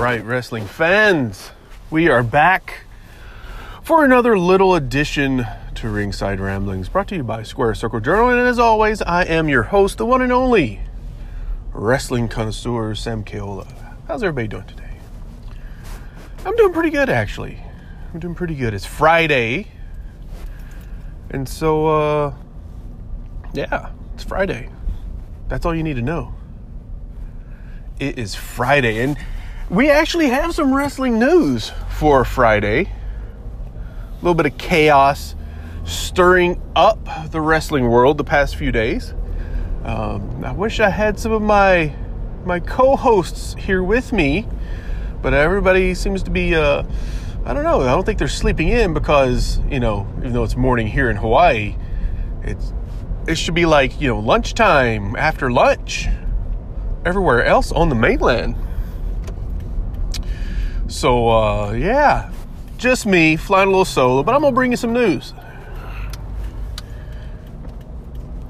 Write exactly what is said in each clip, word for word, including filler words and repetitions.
right, wrestling fans, we are back for another little addition to Ringside Ramblings, brought to you by Square Circle Journal. And as always, I am your host, the one and only wrestling connoisseur, Sam Keola. How's everybody doing today? I'm doing pretty good, actually. I'm doing pretty good. It's Friday. And so, uh, yeah, it's Friday. That's all you need to know. It is Friday, and we actually have some wrestling news for Friday. A little bit of chaos stirring up the wrestling world the past few days. Um, I wish I had some of my my co-hosts here with me, but everybody seems to be, uh, I don't know, I don't think they're sleeping in because, you know, even though it's morning here in Hawaii, it's it should be like, you know, lunchtime, after lunch, everywhere else on the mainland. So, uh, yeah, just me flying a little solo, but I'm going to bring you some news.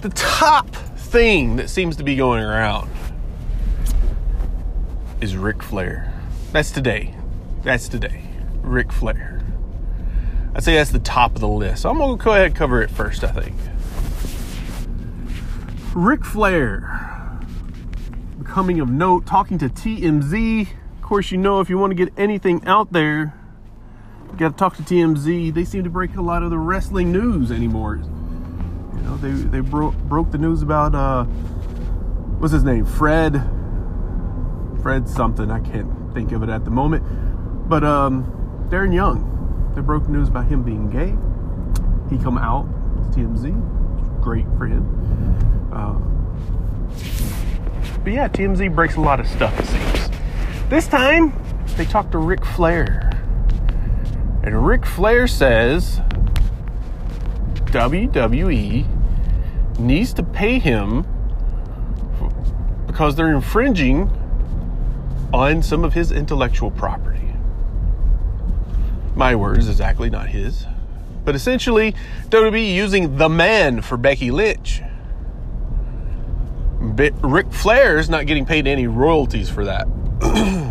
The top thing that seems to be going around is Ric Flair. That's today. That's today. Ric Flair. I'd say that's the top of the list. So I'm going to go ahead and cover it first, I think. Ric Flair. Coming of note, talking to T M Z. Of course, you know, if you want to get anything out there, you got to talk to T M Z. They seem to break a lot of the wrestling news anymore. You know, they they broke broke the news about uh, what's his name, Fred, Fred something. I can't think of it at the moment. But um, Darren Young, they broke the news about him being gay. He come out to T M Z. Great for him. Um, But yeah, T M Z breaks a lot of stuff, it seems. This time, they talked to Ric Flair. And Ric Flair says W W E needs to pay him for, because they're infringing on some of his intellectual property. My words, exactly, not his. But essentially, W W E using the man for Becky Lynch. But Ric Flair is not getting paid any royalties for that.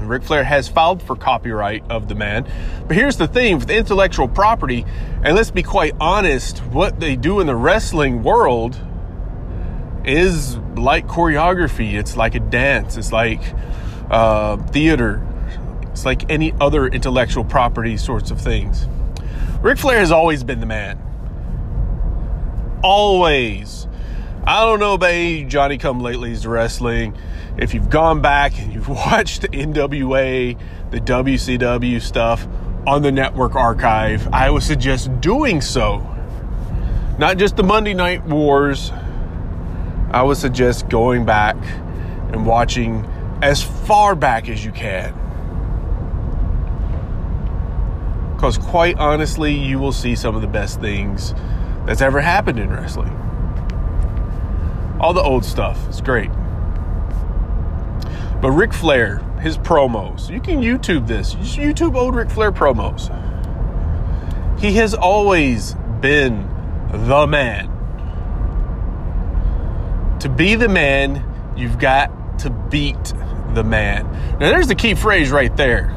Ric Flair has filed for copyright of the man. But here's the thing with intellectual property, and let's be quite honest, what they do in the wrestling world is like choreography. It's like a dance. It's like uh, theater. It's like any other intellectual property sorts of things. Ric Flair has always been the man. Always. I don't know about any Johnny Come Latelys wrestling. If you've gone back and you've watched the N W A, the W C W stuff on the network archive, I would suggest doing so. Not just the Monday Night Wars. I would suggest going back and watching as far back as you can. Because quite honestly, you will see some of the best things that's ever happened in wrestling. All the old stuff is great. But Ric Flair, his promos. You can YouTube this. Just YouTube old Ric Flair promos. He has always been the man. To be the man, you've got to beat the man. Now, there's the key phrase right there.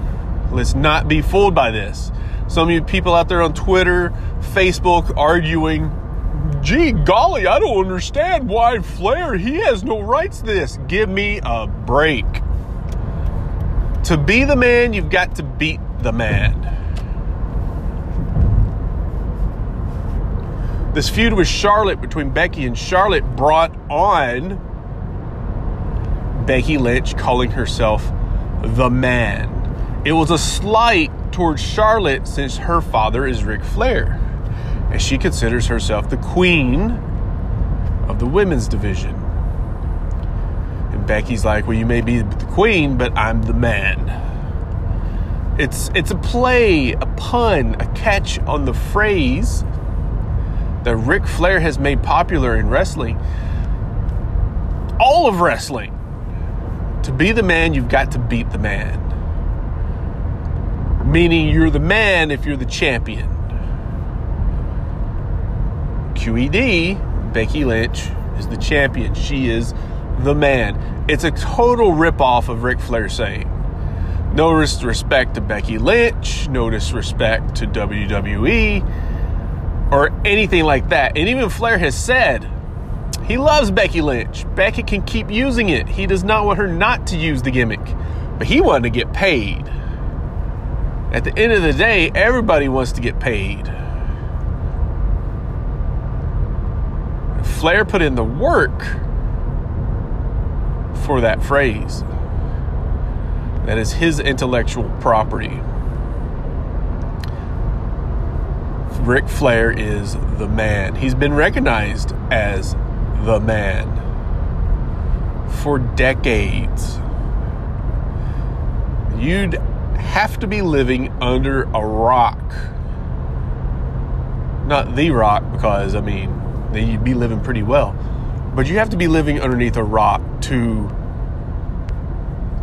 Let's not be fooled by this. Some of you people out there on Twitter, Facebook, arguing, gee golly, I don't understand why Flair, he has no rights to this. Give me a break. To be the man, you've got to beat the man. This feud with Charlotte, between Becky and Charlotte, brought on Becky Lynch calling herself the man. It was a slight towards Charlotte since her father is Ric Flair. And she considers herself the queen of the women's division. And Becky's like, well, you may be the queen, but I'm the man. It's it's a play, a pun, a catch on the phrase that Ric Flair has made popular in wrestling. All of wrestling. To be the man, you've got to beat the man. Meaning you're the man if you're the champion. Q E D, Becky Lynch is the champion. She is the man. It's a total ripoff of Ric Flair saying, No disrespect to Becky Lynch, no disrespect to W W E, or anything like that. And even Flair has said he loves Becky Lynch. Becky can keep using it. He does not want her not to use the gimmick. But he wanted to get paid. At the end of the day, everybody wants to get paid. Flair put in the work for that phrase. That is his intellectual property. Ric Flair is the man. He's been recognized as the man for decades. You'd have to be living under a rock. Not the rock, because, I mean, then you'd be living pretty well. But you have to be living underneath a rock to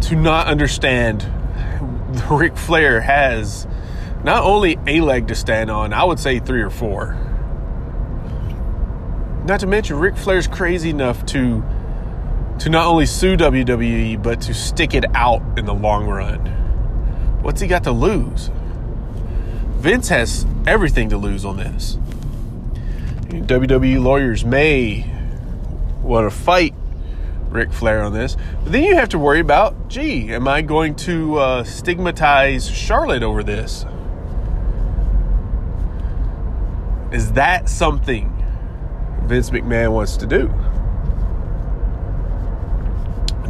to not understand Ric Flair has not only a leg to stand on, I would say three or four. Not to mention, Ric Flair's crazy enough to to not only sue W W E, but to stick it out in the long run. What's he got to lose? Vince has everything to lose on this. W W E lawyers may want to fight Ric Flair on this. But then you have to worry about, gee, am I going to uh, stigmatize Charlotte over this? Is that something Vince McMahon wants to do?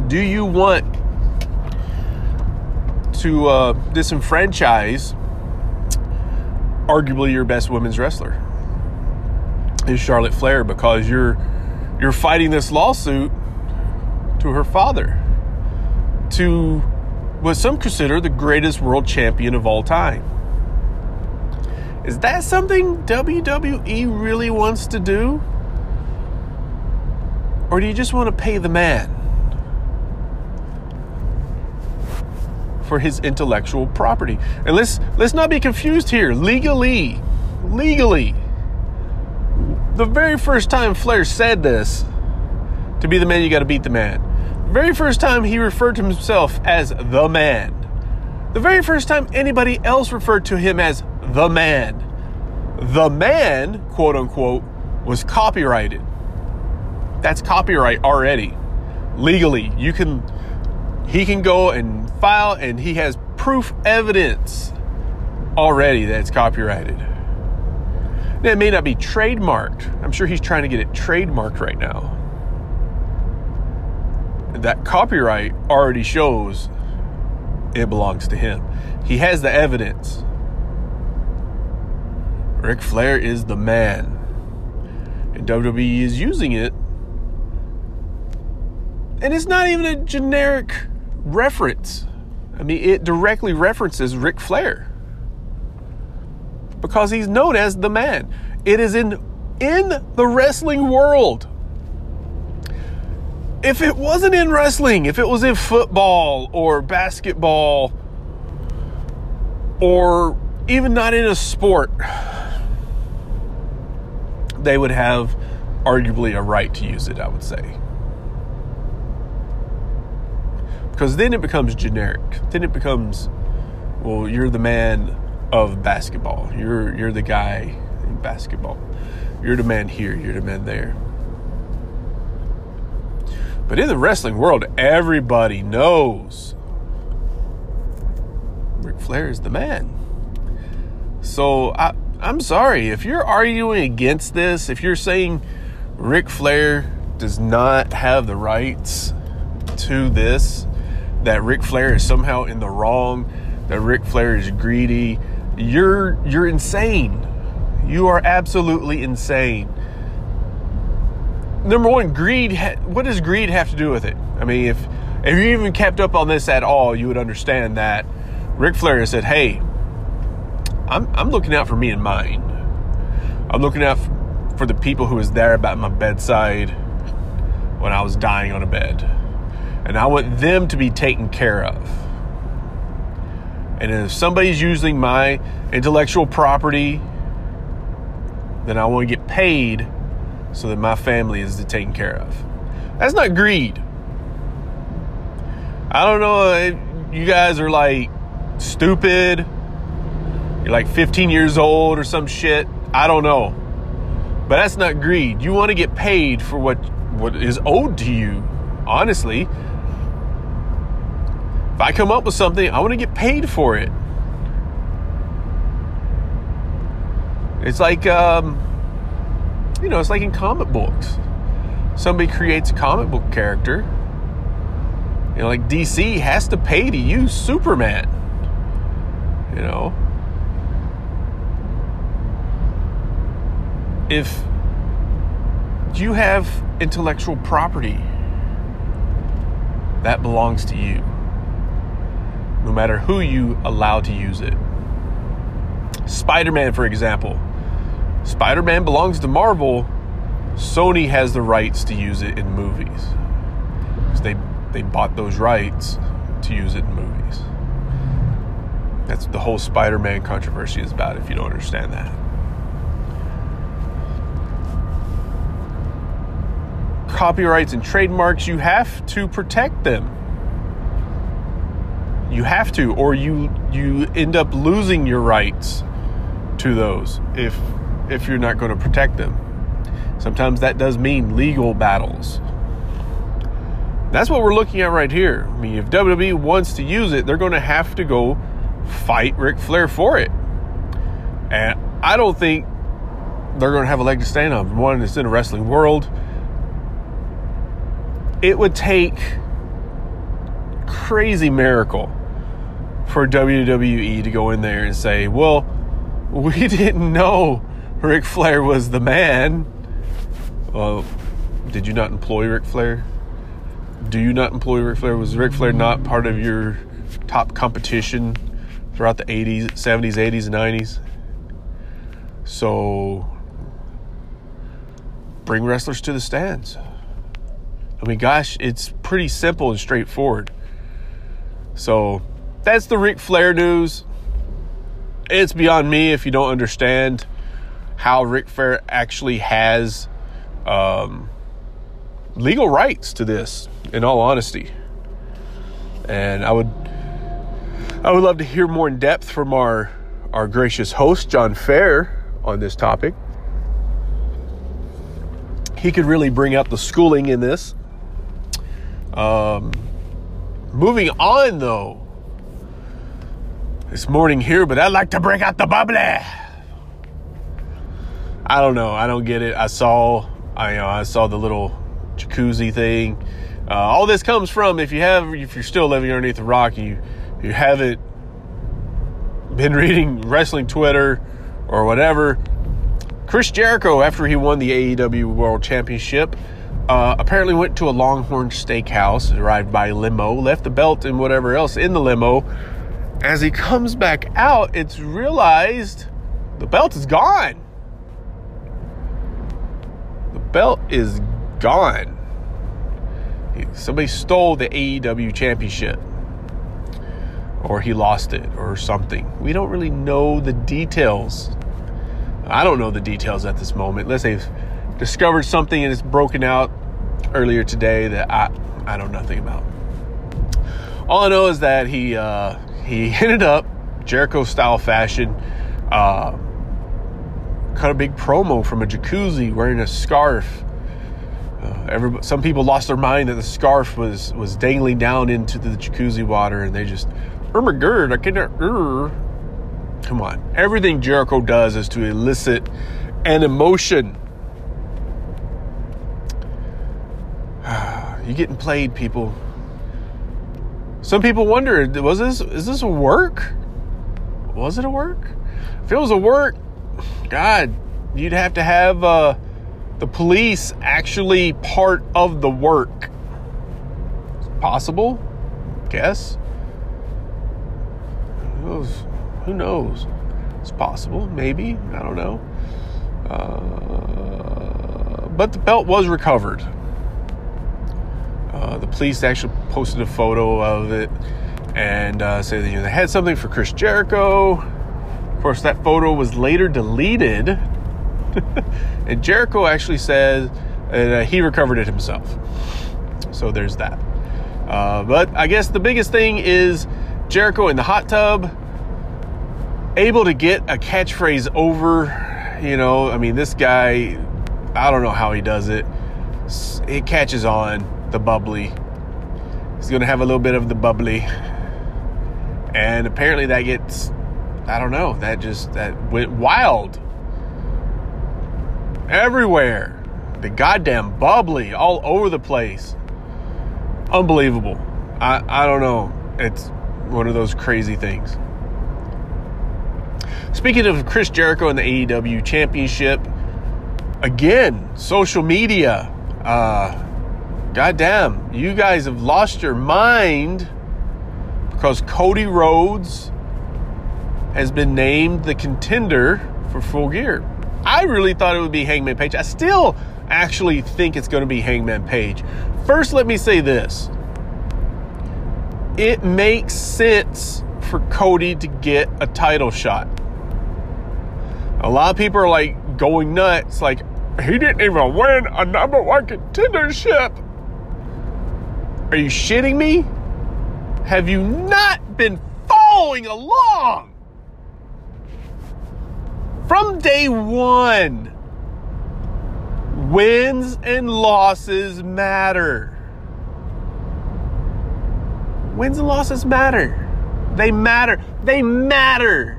Do you want to uh, disenfranchise arguably your best women's wrestler in Charlotte Flair because you're you're fighting this lawsuit to her father, to what some consider the greatest world champion of all time? Is that something W W E really wants to do? Or do you just want to pay the man for his intellectual property? And let's let's not be confused here. Legally, legally, the very first time Flair said this, to be the man, you got to beat the man. The very first time he referred to himself as the man. The very first time anybody else referred to him as the man. The man, quote unquote, was copyrighted. That's copyright already. Legally, you can, he can go and file, and he has proof evidence already that it's copyrighted. Now, it may not be trademarked. I'm sure he's trying to get it trademarked right now. That copyright already shows it belongs to him. He has the evidence. Ric Flair is the man. And W W E is using it. And it's not even a generic reference. I mean, it directly references Ric Flair. Because he's known as the man. It is in, in the wrestling world. If it wasn't in wrestling, if it was in football or basketball or even not in a sport, they would have arguably a right to use it, I would say. Because then it becomes generic. Then it becomes, well, you're the man of basketball. You're you're the guy in basketball. You're the man here. You're the man there. But in the wrestling world, everybody knows Ric Flair is the man. So I, I'm sorry. If you're arguing against this, if you're saying Ric Flair does not have the rights to this, that Ric Flair is somehow in the wrong, that Ric Flair is greedy, you're you're insane. You are absolutely insane. Number one, greed. What does greed have to do with it? I mean, if if you even kept up on this at all, you would understand that Ric Flair said, "Hey, I'm I'm looking out for me and mine. I'm looking out for the people who was there by my bedside when I was dying on a bed, and I want them to be taken care of. And if somebody's using my intellectual property, then I want to get paid." So that my family is taken care of. That's not greed. I don't know. you guys are like stupid. You're like fifteen years old or some shit. I don't know. But that's not greed. You want to get paid for what what is owed to you, honestly. If I come up with something, I want to get paid for it. It's like, um, you know, it's like in comic books. Somebody creates a comic book character. You know, like D C has to pay to use Superman. You know? If you have intellectual property, that belongs to you, no matter who you allow to use it. Spider-Man, for example. Spider-Man belongs to Marvel. Sony has the rights to use it in movies. So they, they bought those rights to use it in movies. That's what the whole Spider-Man controversy is about, if you don't understand that. Copyrights and trademarks, you have to protect them. You have to, or you you end up losing your rights to those if if you're not going to protect them. Sometimes that does mean legal battles. That's what we're looking at right here. I mean, if W W E wants to use it, they're going to have to go fight Ric Flair for it. And I don't think they're going to have a leg to stand on. One, it's in the wrestling world. It would take a crazy miracle for W W E to go in there and say, well, we didn't know Ric Flair was the man. Well, did you not employ Ric Flair? Do you not employ Ric Flair? Was Ric Flair not part of your top competition throughout the eighties, seventies, eighties, and nineties? So bring wrestlers to the stands. I mean, gosh, it's pretty simple and straightforward. So that's the Ric Flair news. It's beyond me if you don't understand how Ric Flair actually has um, legal rights to this, in all honesty. And I would I would love to hear more in depth from our, our gracious host, John Fair, on this topic. He could really bring out the schooling in this. Um, moving on, though. It's morning here, but I like to break out the bubbly. I don't know. I don't get it. I saw, I, you know, I saw the little jacuzzi thing. Uh, all this comes from if you have, if you're still living underneath the rock, you you haven't been reading wrestling Twitter or whatever. Chris Jericho, after he won the A E W World Championship, uh, apparently went to a Longhorn Steakhouse, arrived by limo, left the belt and whatever else in the limo. As he comes back out, it's realized the belt is gone. The belt is gone. Somebody stole the A E W championship. Or he lost it or something. We don't really know the details. I don't know the details at this moment. Unless they've discovered something and it's broken out earlier today that I, I know nothing about. All I know is that he... Uh, He ended up, Jericho-style fashion, uh, cut a big promo from a jacuzzi wearing a scarf. Uh, every, some people lost their mind that the scarf was, was dangling down into the jacuzzi water, and they just, oh my God, I cannot, er. Come on. Everything Jericho does is to elicit an emotion. You're getting played, people. Some people wonder, was this, is this a work? Was it a work? If it was a work, God, you'd have to have uh, the police actually part of the work. It's possible, I guess. Who knows? Who knows? It's possible, maybe. I don't know. Uh, but the belt was recovered. Uh, the police actually posted a photo of it and uh, say that, you know, they had something for Chris Jericho. Of course, that photo was later deleted. And Jericho actually says that uh, he recovered it himself. So there's that. Uh, but I guess the biggest thing is Jericho in the hot tub, able to get a catchphrase over, you know, I mean, this guy, I don't know how he does it. It catches on, the bubbly. He's going to have a little bit of the bubbly. And apparently that gets, I don't know, that just, that went wild. Everywhere. The goddamn bubbly all over the place. Unbelievable. I, I don't know. It's one of those crazy things. Speaking of Chris Jericho and the A E W Championship, again, social media. Uh, goddamn, you guys have lost your mind because Cody Rhodes has been named the contender for Full Gear. I really thought it would be Hangman Page. I still actually think it's going to be Hangman Page. First, let me say this. It makes sense for Cody to get a title shot. A lot of people are like going nuts, like he didn't even win a number one contendership. Are you shitting me? Have you not been following along? From day one, wins and losses matter. Wins and losses matter. They matter. They matter.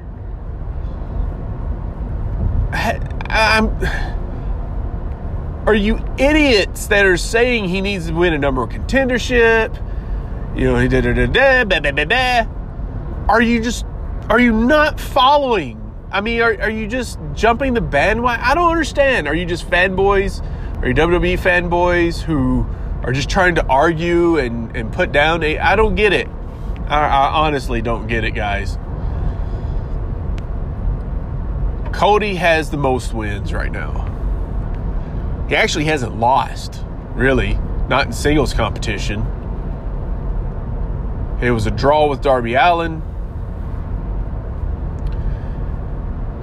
I'm... Are you idiots that are saying he needs to win a number one contendership? You know, he da da da da, ba ba ba ba. Are you just, are you not following? I mean, are, are you just jumping the bandwagon? I don't understand. Are you just fanboys? Are you W W E fanboys who are just trying to argue and, and put down? A, I don't get it. I, I honestly don't get it, guys. Cody has the most wins right now. He actually hasn't lost, really. Not in singles competition. It was a draw with Darby Allin.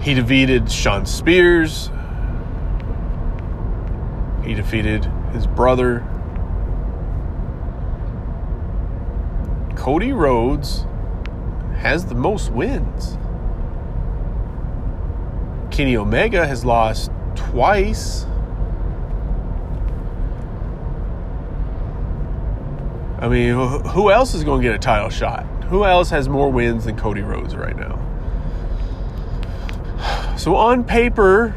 He defeated Shawn Spears. He defeated his brother. Cody Rhodes has the most wins. Kenny Omega has lost twice. I mean, who else is going to get a title shot? Who else has more wins than Cody Rhodes right now? So on paper,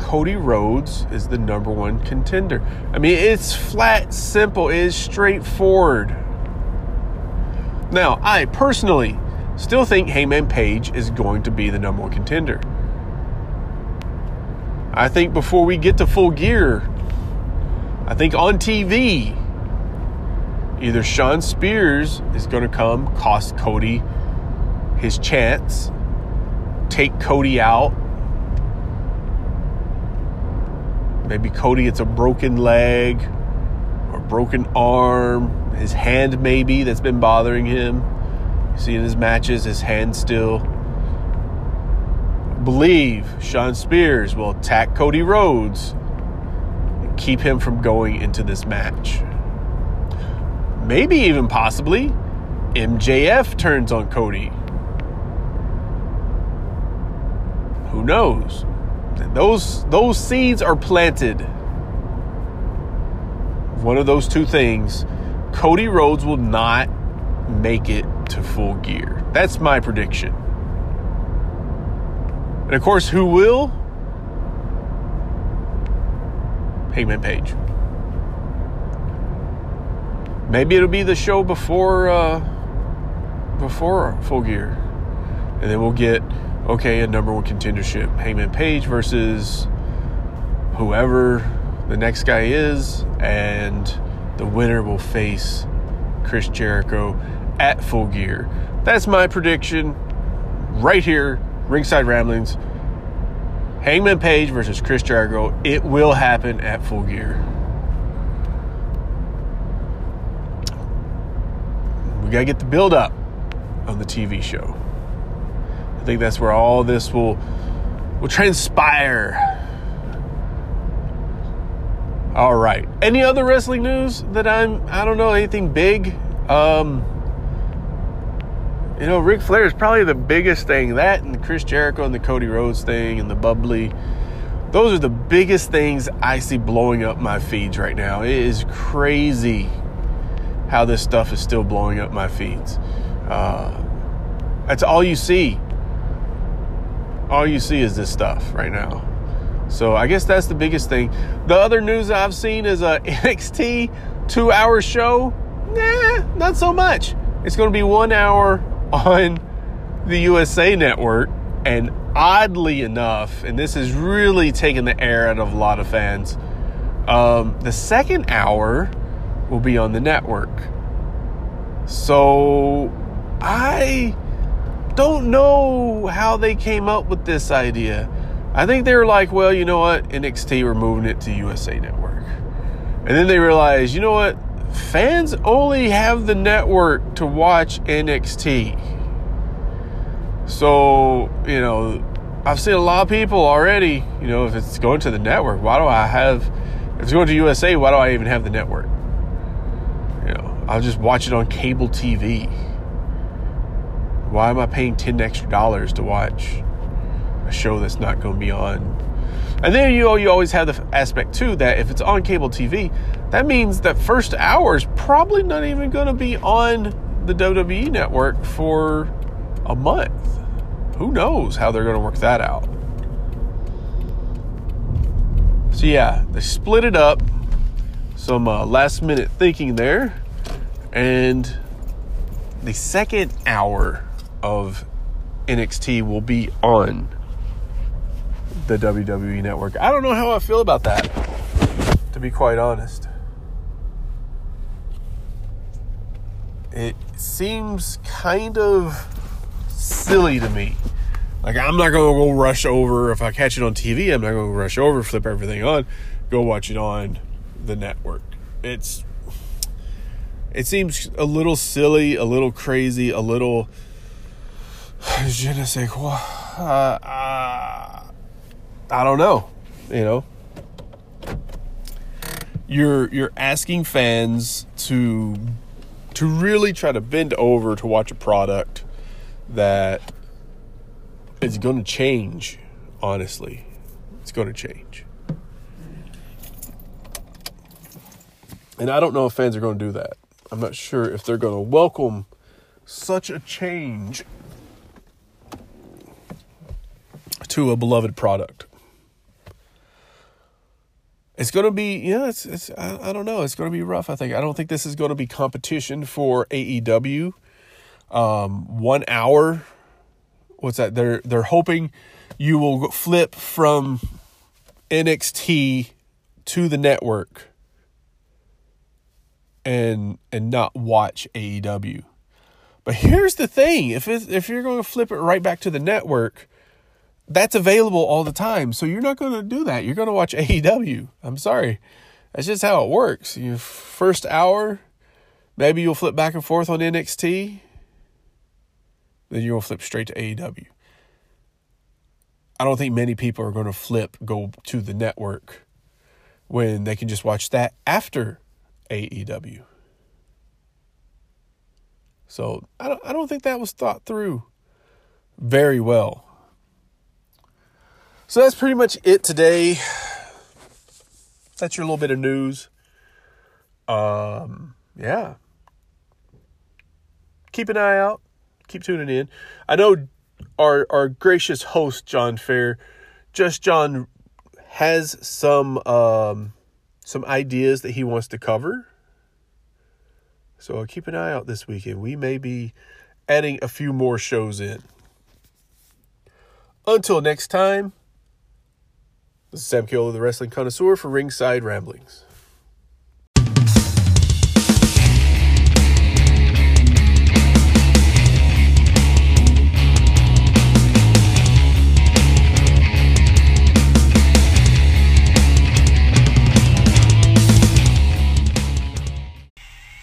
Cody Rhodes is the number one contender. I mean, it's flat, simple, it is straightforward. Now, I personally still think Hangman Page is going to be the number one contender. I think before we get to Full Gear, I think on T V... either Shawn Spears is going to come, cost Cody his chance, take Cody out. Maybe Cody gets a broken leg or broken arm, his hand maybe that's been bothering him. You see in his matches, his hand still. I believe Shawn Spears will attack Cody Rhodes and keep him from going into this match. Maybe even possibly M J F turns on Cody. Who knows? Those those seeds are planted. One of those two things, Cody Rhodes will not make it to Full Gear. That's my prediction. And of course, who will? Hangman Page. Maybe it'll be the show before uh, before Full Gear. And then we'll get, okay, a number one contendership. Hangman Page versus whoever the next guy is. And the winner will face Chris Jericho at Full Gear. That's my prediction right here, Ringside Ramblings. Hangman Page versus Chris Jericho. It will happen at Full Gear. You gotta get the build up on the T V show. I think that's where all this will will transpire. All right. Any other wrestling news that I'm I don't know anything big? Um, You know, Ric Flair is probably the biggest thing. That and the Chris Jericho and the Cody Rhodes thing and the bubbly. Those are the biggest things I see blowing up my feeds right now. It is crazy how this stuff is still blowing up my feeds. Uh, that's all you see. All you see is this stuff right now. So I guess that's the biggest thing. The other news I've seen is a N X T two-hour show. Nah, not so much. It's going to be one hour on the U S A Network. And oddly enough, and this has really taken the air out of a lot of fans, um, the second hour will be on the network. So I don't know how they came up with this idea. I think they were like, well, you know what? N X T, we're moving it to U S A Network. And then they realized, you know what? Fans only have the network to watch N X T. So, you know, I've seen a lot of people already, you know, if it's going to the network, why do I have, if it's going to U S A, why do I even have the network? You know, I'll just watch it on cable T V. Why am I paying ten extra dollars to watch a show that's not going to be on? And then, you know, you always have the aspect too that if it's on cable T V, that means that first hour is probably not even going to be on the W W E network for a month. Who knows how they're going to work that out? So yeah, they split it up. Some uh, last minute thinking there. And the second hour of N X T will be on the W W E network. I don't know how I feel about that, to be quite honest. It seems kind of silly to me. Like, I'm not going to go rush over. If I catch it on T V, I'm not going to rush over, flip everything on, go watch it on the network. It's, it seems a little silly, a little crazy, a little je ne sais quoi. Uh, uh, I don't know, you know, you're, you're asking fans to, to really try to bend over to watch a product that is going to change. Honestly, it's going to change. And I don't know if fans are going to do that. I'm not sure if they're going to welcome such a change to a beloved product. It's going to be, yeah, it's, it's I, I don't know. It's going to be rough, I think. I don't think this is going to be competition for A E W. Um, one hour. What's that? They're, they're hoping you will flip from N X T to the network and, and not watch A E W. But here's the thing. If it's, if you're going to flip it right back to the network, that's available all the time. So you're not going to do that. You're going to watch A E W. I'm sorry. That's just how it works. Your first hour, maybe you'll flip back and forth on N X T. Then you'll flip straight to A E W. I don't think many people are going to flip, go to the network when they can just watch that after A E W. So I don't, I don't think that was thought through very well. So that's pretty much it today. That's your little bit of news. Um, yeah. Keep an eye out. Keep tuning in. I know our our gracious host, John Fair, Just John, has some um, some ideas that he wants to cover. So keep an eye out this weekend. We may be adding a few more shows in. Until next time. This is Sam Keola, the Wrestling Connoisseur, for Ringside Ramblings.